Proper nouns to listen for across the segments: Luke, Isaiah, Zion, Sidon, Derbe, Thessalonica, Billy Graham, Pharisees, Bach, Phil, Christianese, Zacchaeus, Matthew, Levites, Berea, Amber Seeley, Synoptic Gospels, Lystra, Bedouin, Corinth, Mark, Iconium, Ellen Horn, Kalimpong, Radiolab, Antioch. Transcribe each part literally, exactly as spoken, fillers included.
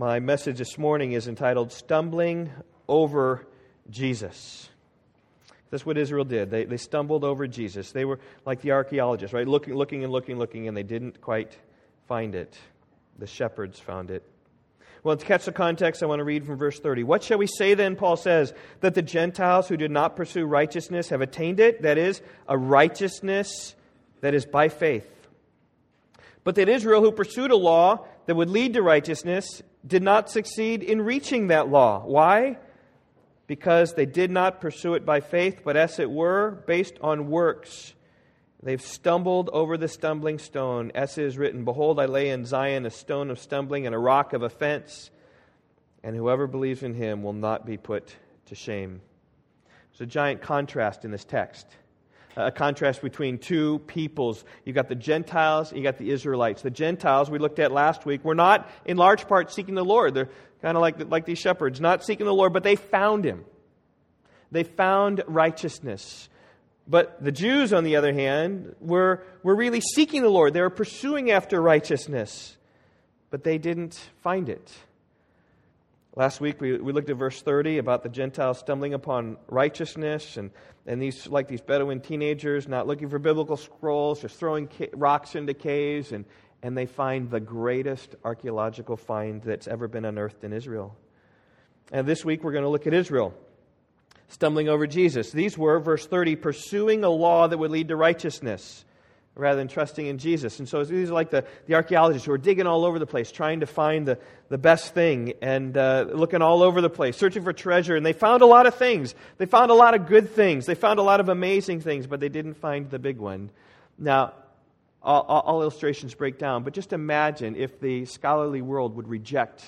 My message this morning is entitled, Stumbling Over Jesus. That's what Israel did. They they stumbled over Jesus. They were like the archaeologists, right? Looking, looking, and looking, looking, and they didn't quite find it. The shepherds found it. Well, to catch the context, I want to read from verse thirty. What shall we say then, Paul says, that the Gentiles who did not pursue righteousness have attained it? That is, a righteousness that is by faith. But that Israel, who pursued a law that would lead to righteousness, did not succeed in reaching that law. Why? Because they did not pursue it by faith, but as it were, based on works. They've stumbled over the stumbling stone. As it is written, Behold, I lay in Zion a stone of stumbling and a rock of offense, and whoever believes in him will not be put to shame. There's a giant contrast in this text. A contrast between two peoples. You've got the Gentiles and you've got the Israelites. The Gentiles, we looked at last week, were not in large part seeking the Lord. They're kind of like, the, like these shepherds, not seeking the Lord, but they found Him. They found righteousness. But the Jews, on the other hand, were, were really seeking the Lord. They were pursuing after righteousness, but they didn't find it. Last week, we, we looked at verse thirty about the Gentiles stumbling upon righteousness and, and these like these Bedouin teenagers not looking for biblical scrolls, just throwing ca- rocks into caves, and, and they find the greatest archaeological find that's ever been unearthed in Israel. And this week, we're going to look at Israel stumbling over Jesus. These were, verse thirty, pursuing a law that would lead to righteousness rather than trusting in Jesus. And so these are like the, the archaeologists who are digging all over the place, trying to find the, the best thing and uh, looking all over the place, searching for treasure. And they found a lot of things. They found a lot of good things. They found a lot of amazing things, but they didn't find the big one. Now, all, all illustrations break down, but just imagine if the scholarly world would reject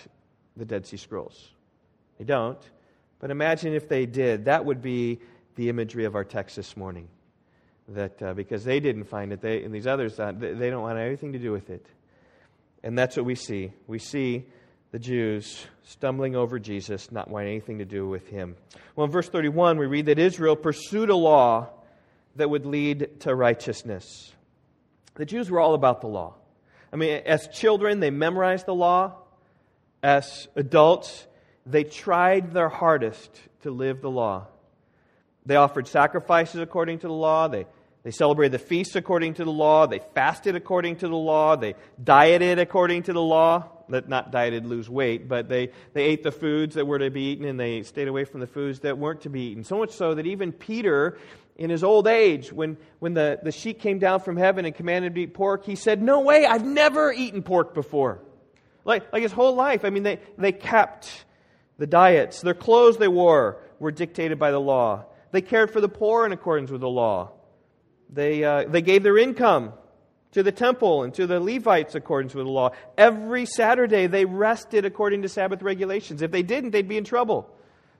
the Dead Sea Scrolls. They don't, but imagine if they did. That would be the imagery of our text this morning. That uh, because they didn't find it, they and these others, uh, they, they don't want anything to do with it. And that's what we see. We see the Jews stumbling over Jesus, not wanting anything to do with Him. Well, in verse thirty-one, we read that Israel pursued a law that would lead to righteousness. The Jews were all about the law. I mean, as children, they memorized the law. As adults, they tried their hardest to live the law. They offered sacrifices according to the law. They, they celebrated the feasts according to the law. They fasted according to the law. They dieted according to the law. Not dieted, lose weight, but they, they ate the foods that were to be eaten and they stayed away from the foods that weren't to be eaten. So much so that even Peter, in his old age, when, when the, the sheet came down from heaven and commanded him to eat pork, he said, "No way, I've never eaten pork before." Like, like his whole life. I mean, they, they kept the diets. Their clothes they wore were dictated by the law. They cared for the poor in accordance with the law. They uh, they gave their income to the temple and to the Levites in accordance with the law. Every Saturday they rested according to Sabbath regulations. If they didn't, they'd be in trouble.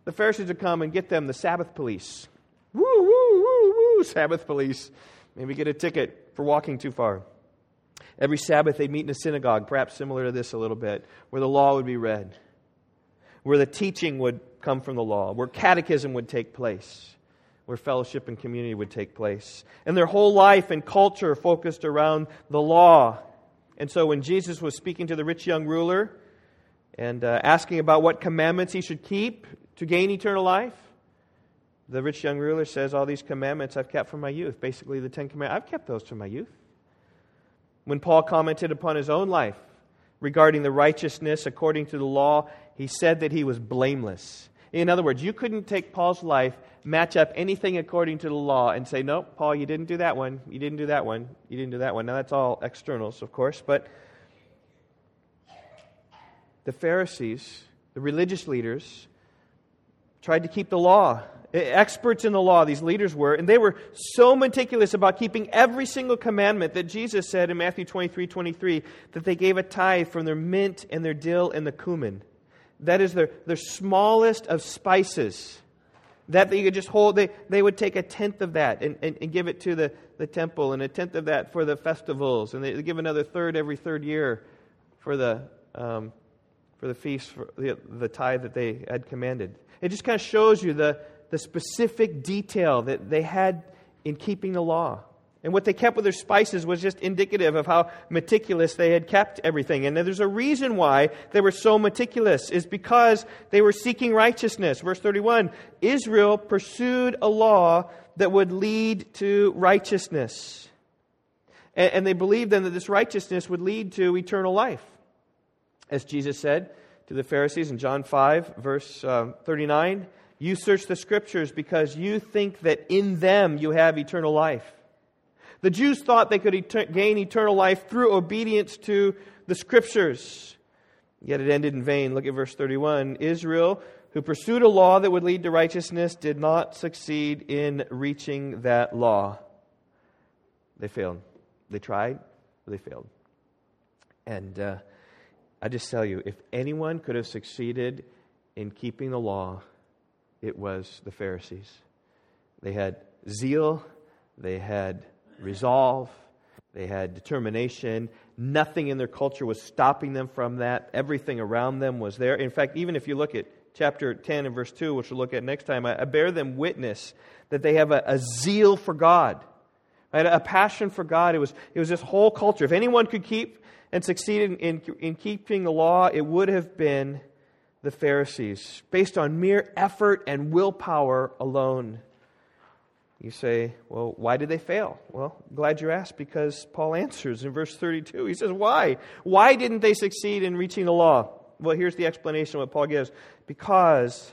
The Pharisees would come and get them, the Sabbath police. Woo, woo, woo, woo, Sabbath police. Maybe get a ticket for walking too far. Every Sabbath they'd meet in a synagogue, perhaps similar to this a little bit, where the law would be read, where the teaching would come from the law, where catechism would take place, where fellowship and community would take place. And their whole life and culture focused around the law. And so when Jesus was speaking to the rich young ruler and uh, asking about what commandments he should keep to gain eternal life, the rich young ruler says, "All these commandments I've kept from my youth." Basically the Ten Commandments, I've kept those from my youth. When Paul commented upon his own life regarding the righteousness according to the law, he said that he was blameless. In other words, you couldn't take Paul's life, match up anything according to the law, and say, "No, nope, Paul, you didn't do that one. You didn't do that one. You didn't do that one." Now, that's all externals, of course, but the Pharisees, the religious leaders, tried to keep the law. Experts in the law, these leaders were, and they were so meticulous about keeping every single commandment that Jesus said in Matthew twenty-three twenty-three that they gave a tithe from their mint and their dill and the cumin. That is their, their smallest of spices. That they could just hold, they, they would take a tenth of that and, and, and give it to the, the temple, and a tenth of that for the festivals, and they give another third every third year for the um, for the feast, for the, the tithe that they had commanded. It just kind of shows you the, the specific detail that they had in keeping the law. And what they kept with their spices was just indicative of how meticulous they had kept everything. And there's a reason why they were so meticulous, is because they were seeking righteousness. Verse thirty-one, Israel pursued a law that would lead to righteousness. And, and they believed then that this righteousness would lead to eternal life. As Jesus said to the Pharisees in John five, verse um, thirty-nine, you search the Scriptures because you think that in them you have eternal life. The Jews thought they could et- gain eternal life through obedience to the Scriptures. Yet it ended in vain. Look at verse thirty-one. Israel, who pursued a law that would lead to righteousness, did not succeed in reaching that law. They failed. They tried. They failed. And uh, I just tell you, if anyone could have succeeded in keeping the law, it was the Pharisees. They had zeal. They had resolve. They had determination. Nothing in their culture was stopping them from that. Everything around them was there. In fact, even if you look at chapter ten and verse two, which we'll look at next time, I bear them witness that they have a, a zeal for God, right? A passion for God. It was it was this whole culture. If anyone could keep and succeed in, in, in keeping the law, it would have been the Pharisees, based on mere effort and willpower alone. You say, well, why did they fail? Well, glad you asked, because Paul answers in verse thirty-two. He says, why? Why didn't they succeed in reaching the law? Well, here's the explanation what Paul gives. Because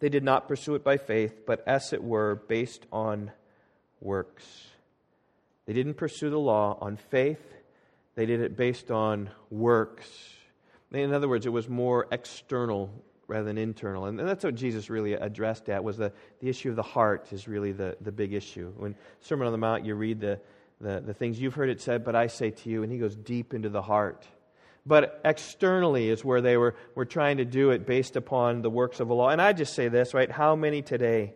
they did not pursue it by faith, but as it were, based on works. They didn't pursue the law on faith. They did it based on works. In other words, it was more external rather than internal. And that's what Jesus really addressed at, was the, the issue of the heart is really the, the big issue. When Sermon on the Mount, you read the, the, the things you've heard it said, but I say to you, and he goes deep into the heart. But externally is where they were, were trying to do it based upon the works of the law. And I just say this, right? How many today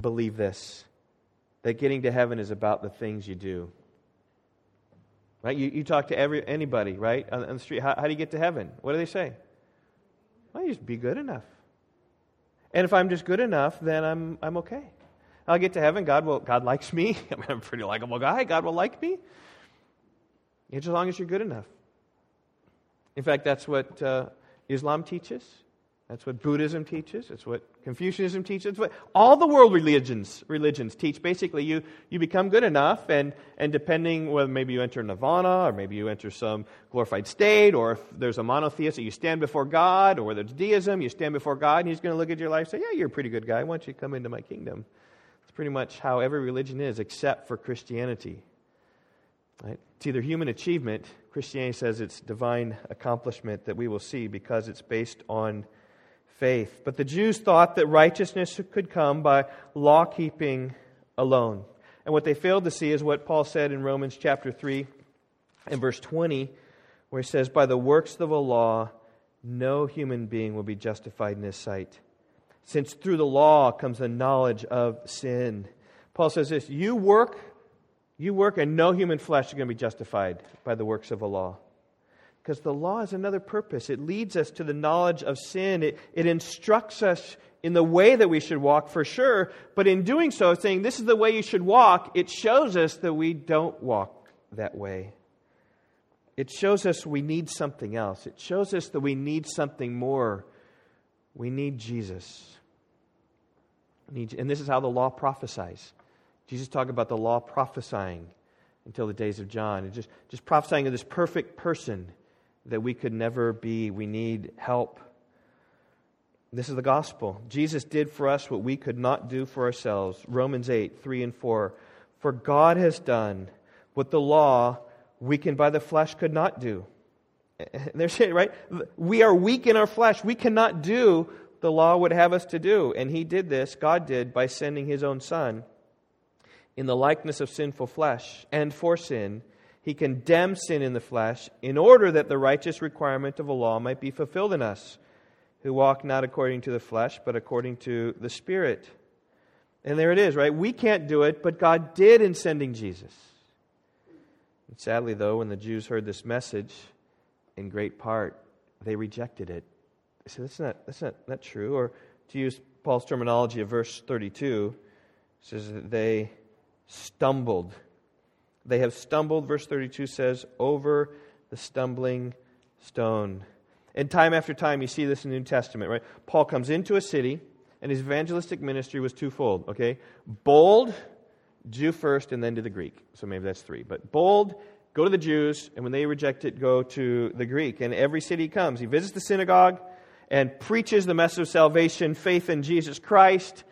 believe this? That getting to heaven is about the things you do. Right? You, you talk to every anybody, right, on, on the street. How, how do you get to heaven? What do they say? Well, you just be good enough. And if I'm just good enough, then I'm I'm okay. I'll get to heaven. God will. God likes me. I mean, I'm a pretty likable guy. God will like me. It's as long as you're good enough. In fact, that's what uh, Islam teaches. That's what Buddhism teaches. That's what Confucianism teaches. That's what all the world religions religions teach. Basically, you, you become good enough, and, and depending whether maybe you enter nirvana, or maybe you enter some glorified state, or if there's a monotheist, you stand before God, or whether it's deism, you stand before God, and he's going to look at your life and say, yeah, you're a pretty good guy. Why don't you come into my kingdom? That's pretty much how every religion is, except for Christianity. Right? It's either human achievement. Christianity says it's divine accomplishment that we will see because it's based on faith. But the Jews thought that righteousness could come by law-keeping alone. And what they failed to see is what Paul said in Romans chapter three and verse twenty, where he says, by the works of the law, no human being will be justified in his sight, since through the law comes the knowledge of sin. Paul says this, you work, you work, and no human flesh is going to be justified by the works of the law. Because the law is another purpose. It leads us to the knowledge of sin. It, it instructs us in the way that we should walk for sure. But in doing so, saying this is the way you should walk, it shows us that we don't walk that way. It shows us we need something else. It shows us that we need something more. We need Jesus. We need, and this is how the law prophesies. Jesus talked about the law prophesying until the days of John. And just, just prophesying of this perfect person that we could never be. We need help. This is the gospel. Jesus did for us what we could not do for ourselves. Romans eight, three and four. For God has done what the law, weakened by the flesh, could not do. And they're saying, right? We are weak in our flesh. We cannot do what the law would have us to do. And He did this, God did, by sending His own Son in the likeness of sinful flesh, and for sin. He condemned sin in the flesh in order that the righteous requirement of the law might be fulfilled in us, who walk not according to the flesh, but according to the Spirit. And there it is, right? We can't do it, but God did in sending Jesus. And sadly, though, when the Jews heard this message, in great part, they rejected it. They said, that's not, that's not, not true. Or to use Paul's terminology of verse thirty-two, it says that they stumbled. They have stumbled, verse thirty-two says, over the stumbling stone. And time after time, you see this in the New Testament, right? Paul comes into a city, and his evangelistic ministry was twofold, okay? Bold, Jew first, and then to the Greek. So maybe that's three. But bold, go to the Jews, and when they reject it, go to the Greek. And every city he comes, he visits the synagogue and preaches the message of salvation, faith in Jesus Christ,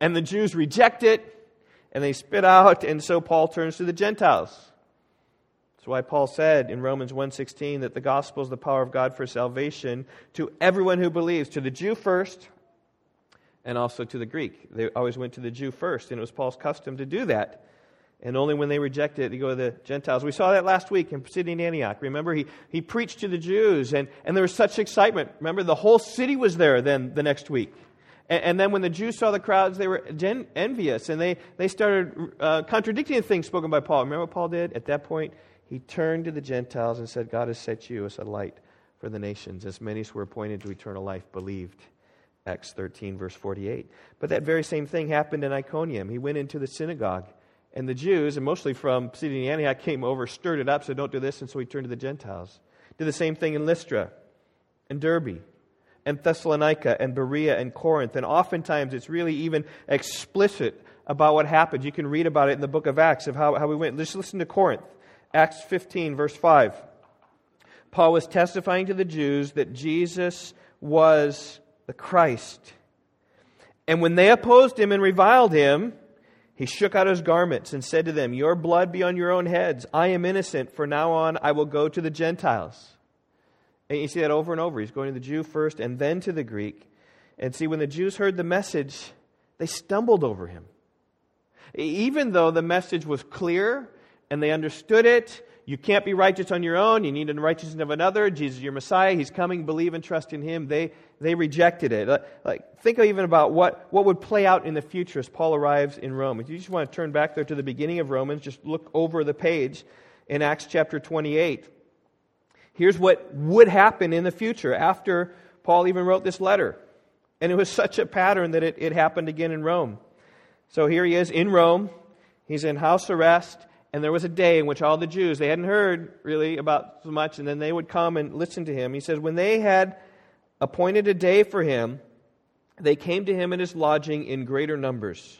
and the Jews reject it, and they spit out, and so Paul turns to the Gentiles. That's why Paul said in Romans one sixteen that the gospel is the power of God for salvation to everyone who believes, to the Jew first and also to the Greek. They always went to the Jew first, and it was Paul's custom to do that. And only when they reject it, they go to the Gentiles. We saw that last week in City in Antioch. Remember, he, he preached to the Jews, and, and there was such excitement. Remember, the whole city was there then the next week. And, and then when the Jews saw the crowds, they were gen- envious, and they, they started uh, contradicting the things spoken by Paul. Remember what Paul did? At that point, he turned to the Gentiles and said, God has set you as a light for the nations. As many as were appointed to eternal life believed. Acts thirteen, verse forty-eight. But that very same thing happened in Iconium. He went into the synagogue. And the Jews, and mostly from Sidon and Antioch, came over, stirred it up, said, don't do this, and so he turned to the Gentiles. Did the same thing in Lystra, and Derbe, and Thessalonica, and Berea, and Corinth. And oftentimes it's really even explicit about what happened. You can read about it in the book of Acts, of how, how we went. Just listen to Corinth, Acts fifteen, verse five. Paul was testifying to the Jews that Jesus was the Christ. And when they opposed him and reviled him, he shook out his garments and said to them, your blood be on your own heads. I am innocent. For now on, I will go to the Gentiles. And you see that over and over. He's going to the Jew first and then to the Greek. And see, when the Jews heard the message, they stumbled over him. Even though the message was clear and they understood it, you can't be righteous on your own. You need the righteousness of another. Jesus, your Messiah. He's coming. Believe and trust in him. They They rejected it. Like, think even about what, what would play out in the future as Paul arrives in Rome. If you just want to turn back there to the beginning of Romans, just look over the page in Acts chapter twenty-eight. Here's what would happen in the future after Paul even wrote this letter. And it was such a pattern that it, it happened again in Rome. So here he is in Rome. He's in house arrest. And there was a day in which all the Jews, they hadn't heard really about so much, and then they would come and listen to him. He says, when they had appointed a day for him, they came to him in his lodging in greater numbers.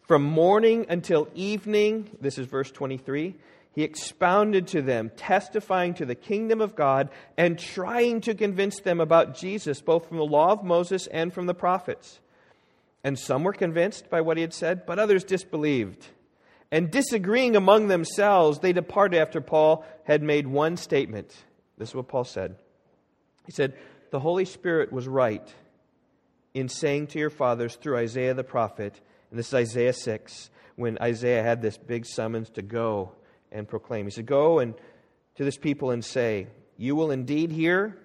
From morning until evening, this is verse twenty-three, he expounded to them, testifying to the kingdom of God and trying to convince them about Jesus, both from the law of Moses and from the prophets. And some were convinced by what he had said, but others disbelieved. And disagreeing among themselves, they departed after Paul had made one statement. This is what Paul said. He said, the Holy Spirit was right in saying to your fathers through Isaiah the prophet, and this is Isaiah six, when Isaiah had this big summons to go and proclaim. He said, go and to this people and say, you will indeed hear,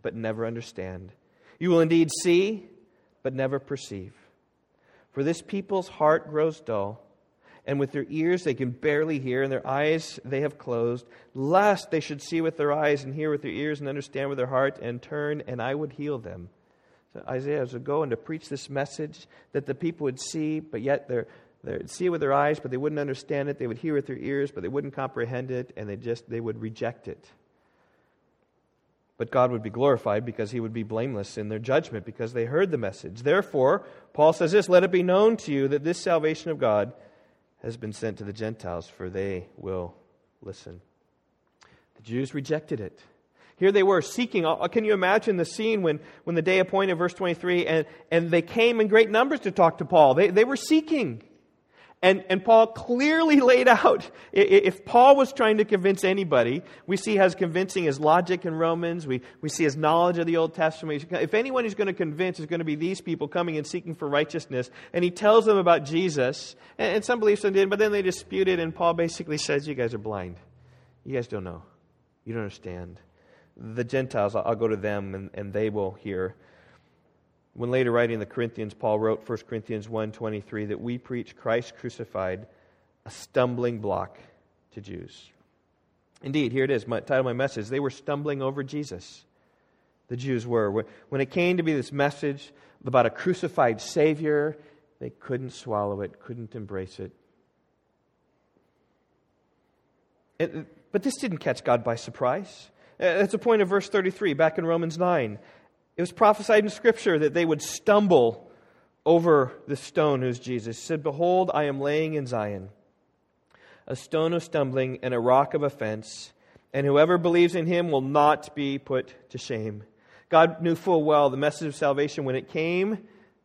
but never understand. You will indeed see, but never perceive. For this people's heart grows dull, and with their ears they can barely hear, and their eyes they have closed, lest they should see with their eyes and hear with their ears and understand with their heart and turn, and I would heal them. So Isaiah was to go and to preach this message that the people would see, but yet they're, they'd see with their eyes, but they wouldn't understand it. They would hear with their ears, but they wouldn't comprehend it, and they just they would reject it. But God would be glorified because he would be blameless in their judgment because they heard the message. Therefore, Paul says this, let it be known to you that this salvation of God has been sent to the Gentiles, for they will listen. The Jews rejected it. Here they were seeking. Can you imagine the scene when, when the day appointed, verse twenty-three, and, and they came in great numbers to talk to Paul. They, they were seeking. And, and Paul clearly laid out, if Paul was trying to convince anybody, we see as convincing as logic in Romans, we, we see his knowledge of the Old Testament. If anyone is going to convince is going to be these people coming and seeking for righteousness. And he tells them about Jesus, and, and some believe, some didn't, but then they dispute it, and Paul basically says, you guys are blind. You guys don't know. You don't understand. The Gentiles, I'll, I'll go to them, and, and they will hear. When later writing the Corinthians, Paul wrote First Corinthians one twenty-three that we preach Christ crucified, a stumbling block to Jews. Indeed, here it is, my title of my message, they were stumbling over Jesus. The Jews were. When it came to be this message about a crucified Savior, they couldn't swallow it, couldn't embrace it, It, but this didn't catch God by surprise. That's the point of verse thirty-three, back in Romans nine. It was prophesied in Scripture that they would stumble over the stone who's Jesus. He said, "Behold, I am laying in Zion a stone of stumbling and a rock of offense, and whoever believes in him will not be put to shame." God knew full well the message of salvation when it came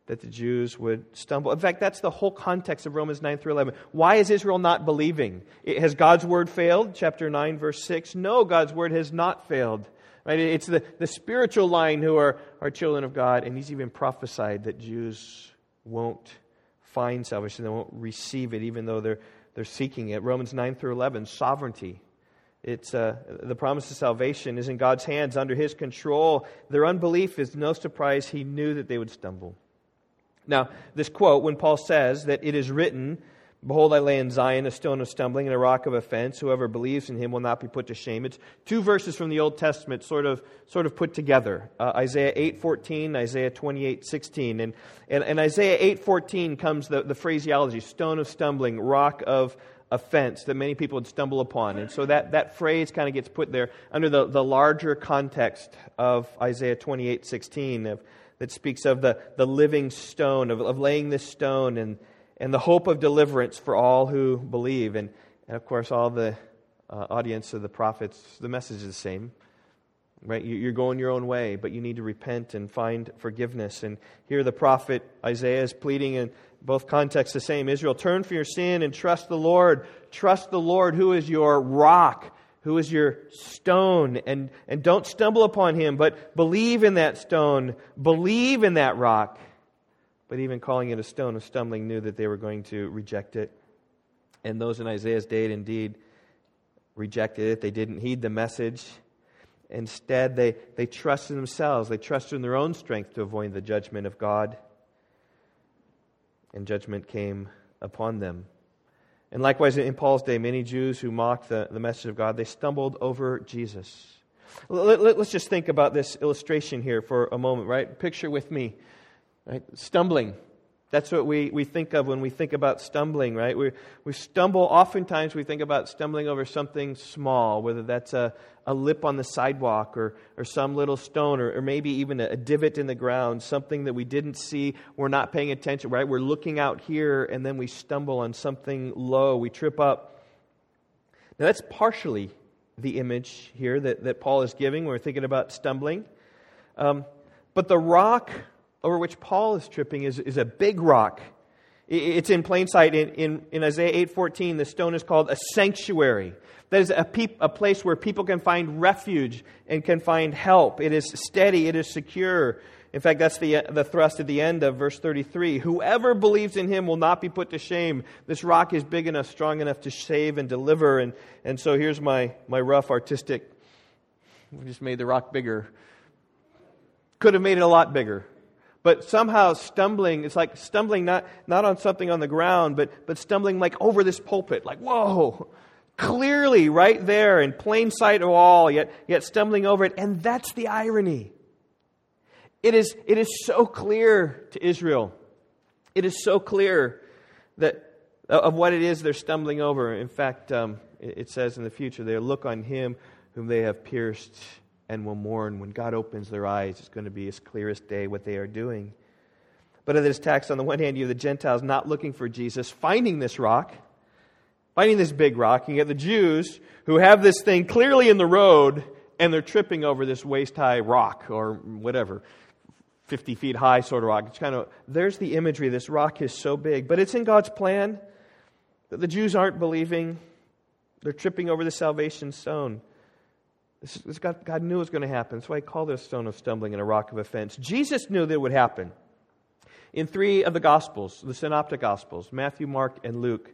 that the Jews would stumble. In fact, that's the whole context of Romans nine through eleven. Why is Israel not believing? Has God's word failed? Chapter nine, verse six. No, God's word has not failed. Right? It's the, the spiritual line who are, are children of God, and he's even prophesied that Jews won't find salvation. They won't receive it, even though they're They're seeking it. Romans nine through eleven, sovereignty. It's uh, the promise of salvation is in God's hands, under His control. Their unbelief is no surprise. He knew that they would stumble. Now, this quote, when Paul says that it is written, "Behold, I lay in Zion a stone of stumbling and a rock of offense. Whoever believes in Him will not be put to shame." It's two verses from the Old Testament, sort of, sort of put together: uh, Isaiah eight fourteen, Isaiah twenty-eight sixteen, and and, and Isaiah eight fourteen comes the, the phraseology: "Stone of stumbling, rock of offense," that many people would stumble upon, and so that that phrase kind of gets put there under the the larger context of Isaiah twenty-eight sixteen, of, that speaks of the the living stone, of of laying this stone and. And the hope of deliverance for all who believe. And, and of course, all the uh, audience of the prophets, the message is the same. Right? You, you're going your own way, but you need to repent and find forgiveness. And here the prophet Isaiah is pleading in both contexts the same. Israel, turn from your sin and trust the Lord. Trust the Lord who is your rock, who is your stone. And, and don't stumble upon him, but believe in that stone. Believe in that rock. But even calling it a stone of stumbling knew that they were going to reject it. And those in Isaiah's day indeed rejected it. They didn't heed the message. Instead, they, they trusted themselves. They trusted in their own strength to avoid the judgment of God. And judgment came upon them. And likewise, in Paul's day, many Jews who mocked the, the message of God, they stumbled over Jesus. Let, let, let's just think about this illustration here for a moment, right? Picture with me. Right? Stumbling. That's what we, we think of when we think about stumbling, right? We we stumble, oftentimes we think about stumbling over something small, whether that's a, a lip on the sidewalk or, or some little stone or, or maybe even a, a divot in the ground, something that we didn't see, we're not paying attention, right? We're looking out here and then we stumble on something low, we trip up. Now that's partially the image here that, that Paul is giving when we're thinking about stumbling. Um, but the rock over which Paul is tripping is, is a big rock. It's in plain sight. In, in, in Isaiah eight fourteen, the stone is called a sanctuary. That is a, peop, a place where people can find refuge and can find help. It is steady. It is secure. In fact, that's the, the thrust at the end of verse thirty-three. Whoever believes in him will not be put to shame. This rock is big enough, strong enough to save and deliver. And, and so here's my, my rough artistic. We just made the rock bigger. Could have made it a lot bigger. But somehow stumbling, it's like stumbling not, not on something on the ground, but, but stumbling like over this pulpit. Like, whoa, clearly right there in plain sight of all, yet yet stumbling over it. And that's the irony. It is, it is so clear to Israel. It is so clear that of what it is they're stumbling over. In fact, um, it says in the future, they'll look on him whom they have pierced and will mourn. When God opens their eyes, it's going to be as clear as day what they are doing. But in this text, on the one hand, you have the Gentiles not looking for Jesus, finding this rock, finding this big rock, and you have the Jews who have this thing clearly in the road, and they're tripping over this waist-high rock, or whatever, fifty feet high sort of rock. It's kind of, there's the imagery, this rock is so big. But it's in God's plan that the Jews aren't believing. They're tripping over the salvation stone. This, this God, God knew it was going to happen. That's why he called it a stone of stumbling and a rock of offense. Jesus knew that it would happen. In three of the Gospels, the Synoptic Gospels, Matthew, Mark, and Luke,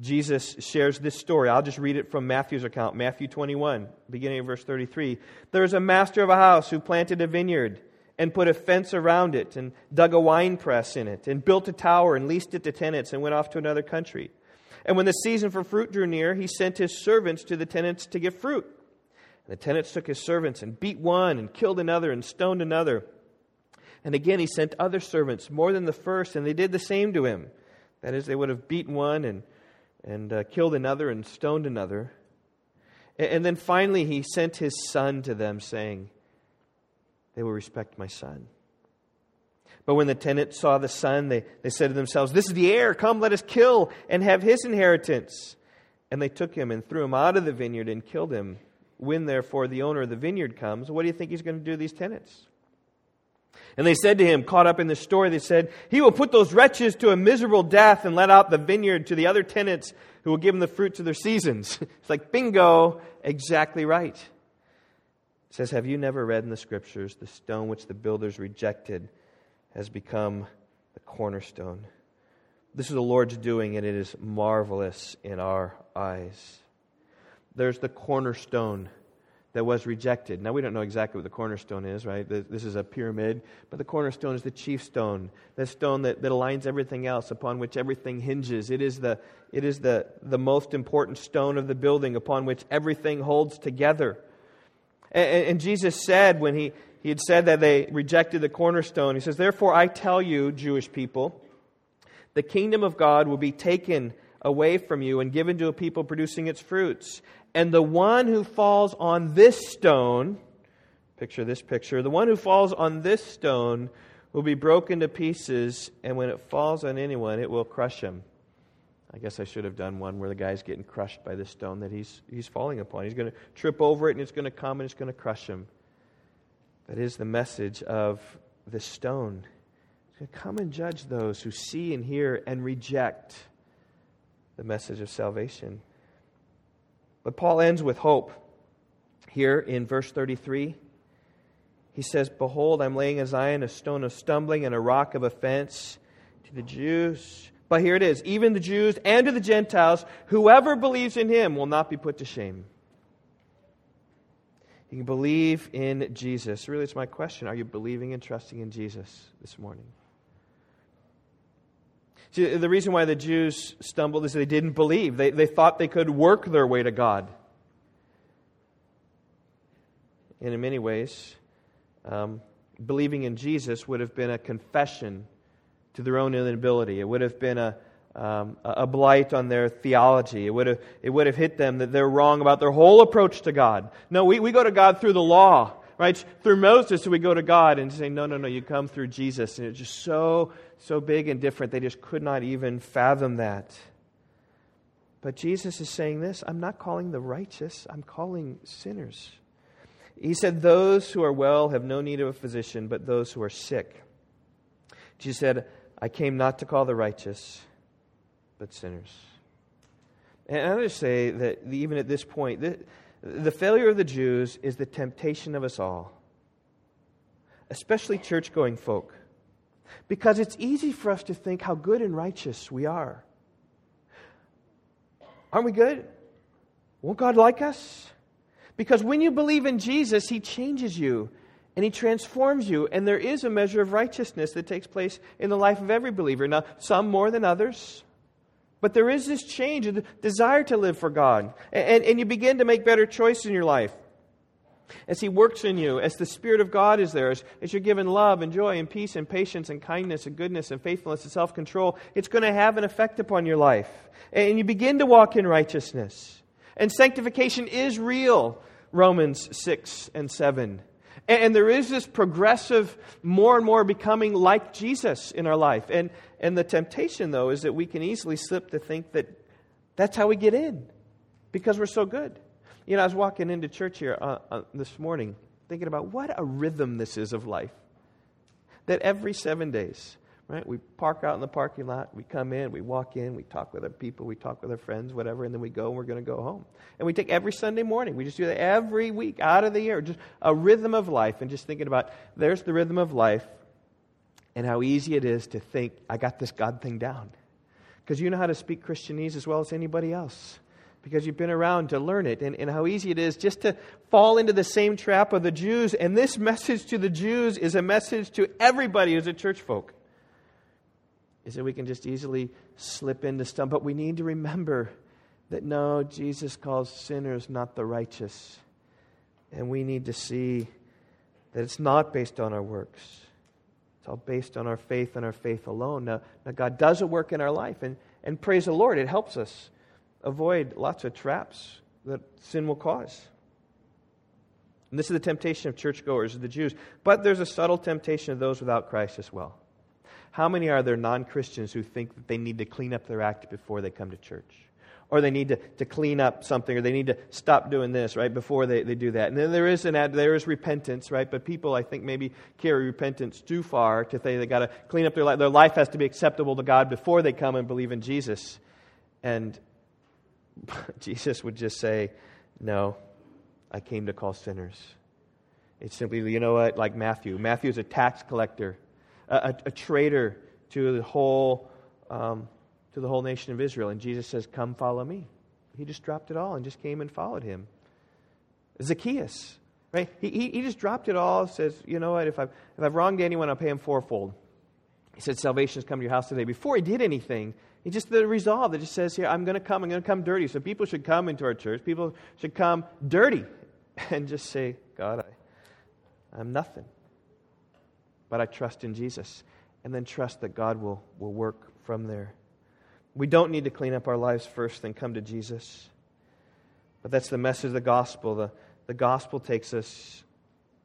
Jesus shares this story. I'll just read it from Matthew's account. Matthew twenty-one, beginning of verse thirty-three. There was a master of a house who planted a vineyard and put a fence around it and dug a wine press in it and built a tower and leased it to tenants and went off to another country. And when the season for fruit drew near, he sent his servants to the tenants to give fruit. The tenants took his servants and beat one and killed another and stoned another. And again he sent other servants, more than the first, and they did the same to him. That is, they would have beaten one and, and uh, killed another and stoned another. And then finally, he sent his son to them, saying, "They will respect my son." But when the tenants saw the son, they, they said to themselves, "This is the heir. Come, let us kill and have his inheritance." And they took him and threw him out of the vineyard and killed him. When, therefore, the owner of the vineyard comes, what do you think he's going to do to these tenants? And they said to him, caught up in the story, they said, "He will put those wretches to a miserable death and let out the vineyard to the other tenants who will give him the fruits of their seasons." It's like, bingo, exactly right. It says, "Have you never read in the Scriptures, the stone which the builders rejected has become the cornerstone. This is the Lord's doing, and it is marvelous in our eyes." There's the cornerstone that was rejected. Now, we don't know exactly what the cornerstone is, right? This is a pyramid, but the cornerstone is the chief stone, the stone that, that aligns everything else, upon which everything hinges. It is the it is the, the most important stone of the building upon which everything holds together. And, and Jesus said, when he, he had said that they rejected the cornerstone, he says, "Therefore I tell you, Jewish people, the kingdom of God will be taken away from you and given to a people producing its fruits. And the one who falls on this stone," picture this picture, "the one who falls on this stone will be broken to pieces, and when it falls on anyone, it will crush him." I guess I should have done one where the guy's getting crushed by this stone that he's he's falling upon. He's going to trip over it, and it's going to come, and it's going to crush him. That is the message of this stone. It's going to come and judge those who see and hear and reject the message of salvation. But Paul ends with hope. Here in verse thirty-three, he says, "Behold, I'm laying in Zion a stone of stumbling and a rock of offense to the Jews." But here it is, "Even the Jews and to the Gentiles, whoever believes in him will not be put to shame." You can believe in Jesus. Really, it's my question. Are you believing and trusting in Jesus this morning? See, the reason why the Jews stumbled is they didn't believe. They, they thought they could work their way to God. And in many ways, um, believing in Jesus would have been a confession to their own inability. It would have been a, um, a blight on their theology. It would have, it would have hit them that they're wrong about their whole approach to God. No, we, we go to God through the law. Right? Through Moses, we go to God and say, no, no, no, you come through Jesus. And it's just so, so big and different. They just could not even fathom that. But Jesus is saying this, "I'm not calling the righteous, I'm calling sinners." He said, "Those who are well have no need of a physician, but those who are sick." Jesus said, "I came not to call the righteous, but sinners." And I just say that even at this point, this, the failure of the Jews is the temptation of us all, especially church-going folk, because it's easy for us to think how good and righteous we are. Aren't we good? Won't God like us? Because when you believe in Jesus, He changes you and He transforms you, and there is a measure of righteousness that takes place in the life of every believer. Now, some more than others. But there is this change, a desire to live for God. And, and you begin to make better choices in your life. As He works in you, as the Spirit of God is there, as, as you're given love and joy and peace and patience and kindness and goodness and faithfulness and self-control, it's going to have an effect upon your life. And you begin to walk in righteousness. And sanctification is real, Romans six and seven. And there is this progressive, more and more becoming like Jesus in our life. And and the temptation, though, is that we can easily slip to think that that's how we get in, because we're so good. You know, I was walking into church here uh, uh, this morning thinking about what a rhythm this is of life. That every seven days, right, we park out in the parking lot, we come in, we walk in, we talk with our people, we talk with our friends, whatever, and then we go and we're going to go home. And we take every Sunday morning. We just do that every week, out of the year, just a rhythm of life. And just thinking about, there's the rhythm of life and how easy it is to think, I got this God thing down. Because you know how to speak Christianese as well as anybody else. Because you've been around to learn it. And, and how easy it is just to fall into the same trap of the Jews. And this message to the Jews is a message to everybody who's a church folk. Is that we can just easily slip into stuff. But we need to remember that no, Jesus calls sinners, not the righteous. And we need to see that it's not based on our works. It's all based on our faith and our faith alone. Now, now God does a work in our life, and, and praise the Lord, it helps us avoid lots of traps that sin will cause. And this is the temptation of churchgoers, of the Jews. But there's a subtle temptation of those without Christ as well. How many are there non-Christians who think that they need to clean up their act before they come to church? Or they need to, to clean up something, or they need to stop doing this, right, before they, they do that. And then there is an ad, there is repentance, right? But people, I think, maybe carry repentance too far to say they got to clean up their life. Their life has to be acceptable to God before they come and believe in Jesus. And Jesus would just say, no, I came to call sinners. It's simply, you know what, like Matthew. Matthew's a tax collector, a, a, a traitor to the whole um, to the whole nation of Israel. And Jesus says, come follow me. He just dropped it all and just came and followed him. Zacchaeus, right? He he, he just dropped it all, says, you know what, if I've, if I've wronged anyone, I'll pay him fourfold. He said, salvation's come to your house today. Before he did anything, he just the resolve that just says here, I'm going to come, I'm going to come dirty. So people should come into our church. People should come dirty and just say, God, I, I'm nothing. But I trust in Jesus. And then trust that God will, will work from there. We don't need to clean up our lives first, then come to Jesus. But that's the message of the gospel. The, the gospel takes us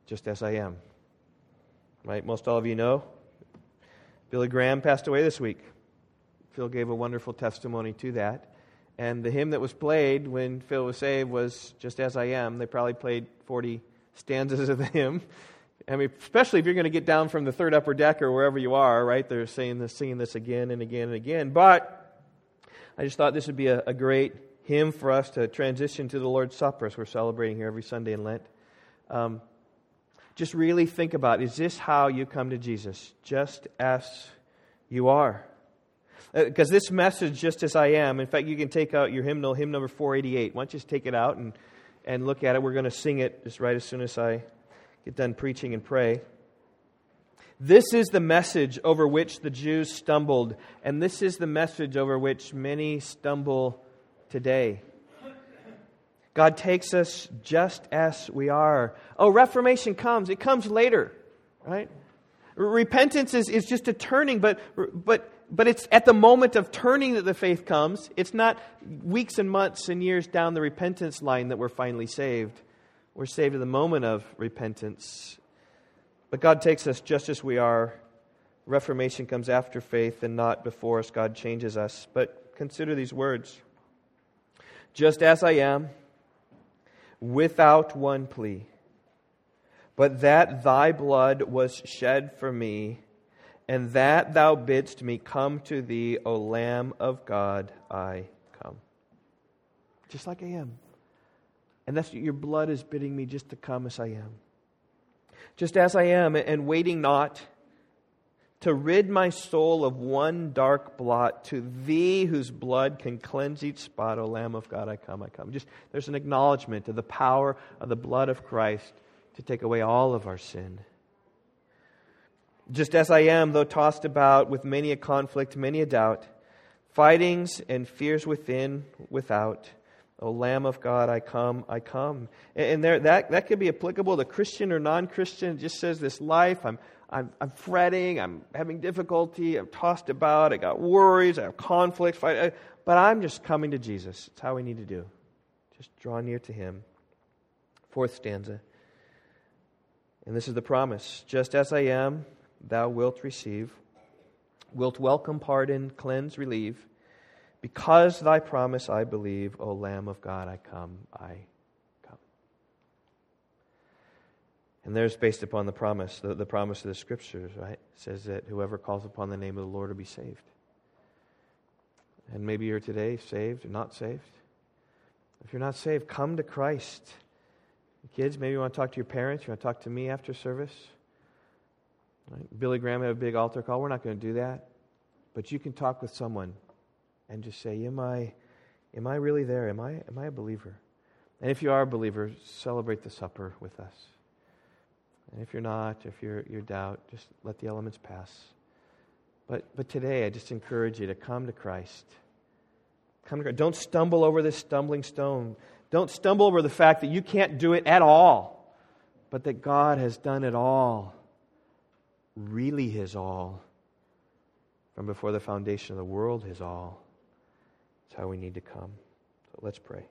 just as I am. Right? Most all of you know, Billy Graham passed away this week. Phil gave a wonderful testimony to that. And the hymn that was played when Phil was saved was Just As I Am. They probably played forty stanzas of the hymn. I mean, especially if you're going to get down from the third upper deck or wherever you are, right? They're saying this, singing this again and again and again. But I just thought this would be a, a great hymn for us to transition to the Lord's Supper as we're celebrating here every Sunday in Lent. Um, just really think about, is this how you come to Jesus? Just as you are. Because this message, just as I am, in fact, you can take out your hymnal, hymn number four eighty-eight. Why don't you just take it out and, and look at it. We're going to sing it just right as soon as I get done preaching and pray. This is the message over which the Jews stumbled, and this is the message over which many stumble today. God takes us just as we are. Oh, Reformation comes. It comes later, right? Repentance is, is just a turning, but but... But it's at the moment of turning that the faith comes. It's not weeks and months and years down the repentance line that we're finally saved. We're saved at the moment of repentance. But God takes us just as we are. Reformation comes after faith and not before us. God changes us. But consider these words. Just as I am, without one plea, but that thy blood was shed for me, and that thou bidst me come to thee, O Lamb of God, I come. Just like I am. And that's your blood is bidding me just to come as I am. Just as I am, and waiting not to rid my soul of one dark blot, to thee whose blood can cleanse each spot, O Lamb of God, I come, I come. Just there's an acknowledgement of the power of the blood of Christ to take away all of our sin. Just as I am, though tossed about with many a conflict, many a doubt, fightings and fears within, without, O Lamb of God, I come, I come. And there, that, that could be applicable to Christian or non-Christian. It just says this life, I'm, I'm, I'm fretting, I'm having difficulty, I'm tossed about, I got worries, I have conflicts, fight, but I'm just coming to Jesus. It's how we need to do. Just draw near to Him. Fourth stanza. And this is the promise. Just as I am, thou wilt receive, wilt welcome, pardon, cleanse, relieve. Because thy promise I believe, O Lamb of God, I come, I come. And there's based upon the promise, the, the promise of the Scriptures, right? It says that whoever calls upon the name of the Lord will be saved. And maybe you're today saved or not saved. If you're not saved, come to Christ. Kids, maybe you want to talk to your parents, you want to talk to me after service. Right. Billy Graham had a big altar call. We're not going to do that. But you can talk with someone and just say, am I am I really there? Am I am I a believer? And if you are a believer, celebrate the supper with us. And if you're not, if you're you're doubt, just let the elements pass. But but today I just encourage you to come to Christ. Come to Christ. Don't stumble over this stumbling stone. Don't stumble over the fact that you can't do it at all, but that God has done it all. Really His all, from before the foundation of the world, His all. That's how we need to come. So let's pray.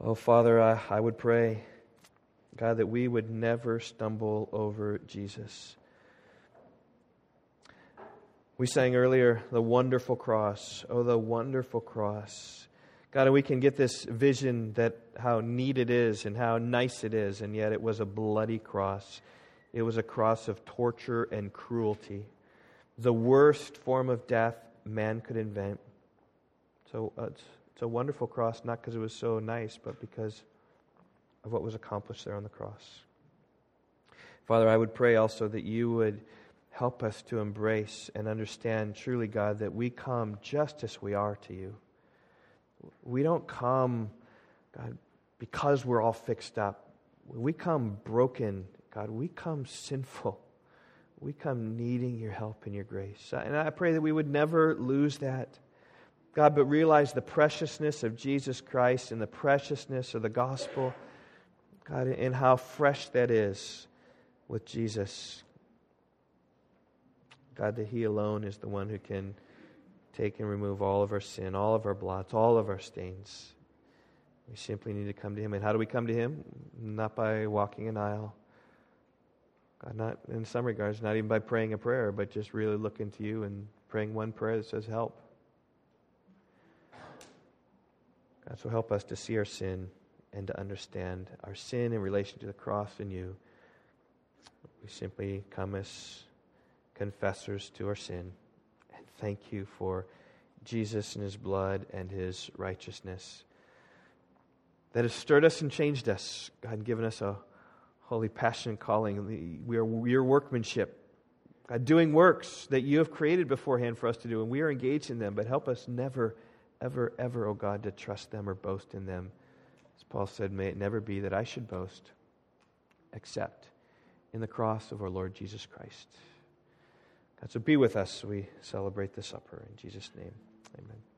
Oh, Father, I, I would pray, God, that we would never stumble over Jesus. We sang earlier, the wonderful cross. Oh, the wonderful cross. God, and we can get this vision that how neat it is and how nice it is, and yet it was a bloody cross. It was a cross of torture and cruelty, the worst form of death man could invent. So uh, it's, it's a wonderful cross, not because it was so nice, but because of what was accomplished there on the cross. Father, I would pray also that you would help us to embrace and understand truly, God, that we come just as we are to you. We don't come, God, because we're all fixed up. We come broken, God. We come sinful. We come needing your help and your grace. And I pray that we would never lose that, God, but realize the preciousness of Jesus Christ and the preciousness of the gospel, God, and how fresh that is with Jesus. God, that He alone is the one who can take and remove all of our sin, all of our blots, all of our stains. We simply need to come to Him. And how do we come to Him? Not by walking an aisle. God, not in some regards, not even by praying a prayer, but just really looking to you and praying one prayer that says, help. God, so help us to see our sin and to understand our sin in relation to the cross and you. We simply come as confessors to our sin. And thank you for Jesus and His blood and His righteousness that has stirred us and changed us, God, and given us a holy passion and calling. We are your workmanship, God, doing works that you have created beforehand for us to do, and we are engaged in them. But help us never, ever, ever, oh God, to trust them or boast in them. As Paul said, may it never be that I should boast except in the cross of our Lord Jesus Christ. God, so be with us. We celebrate the supper in Jesus' name. Amen.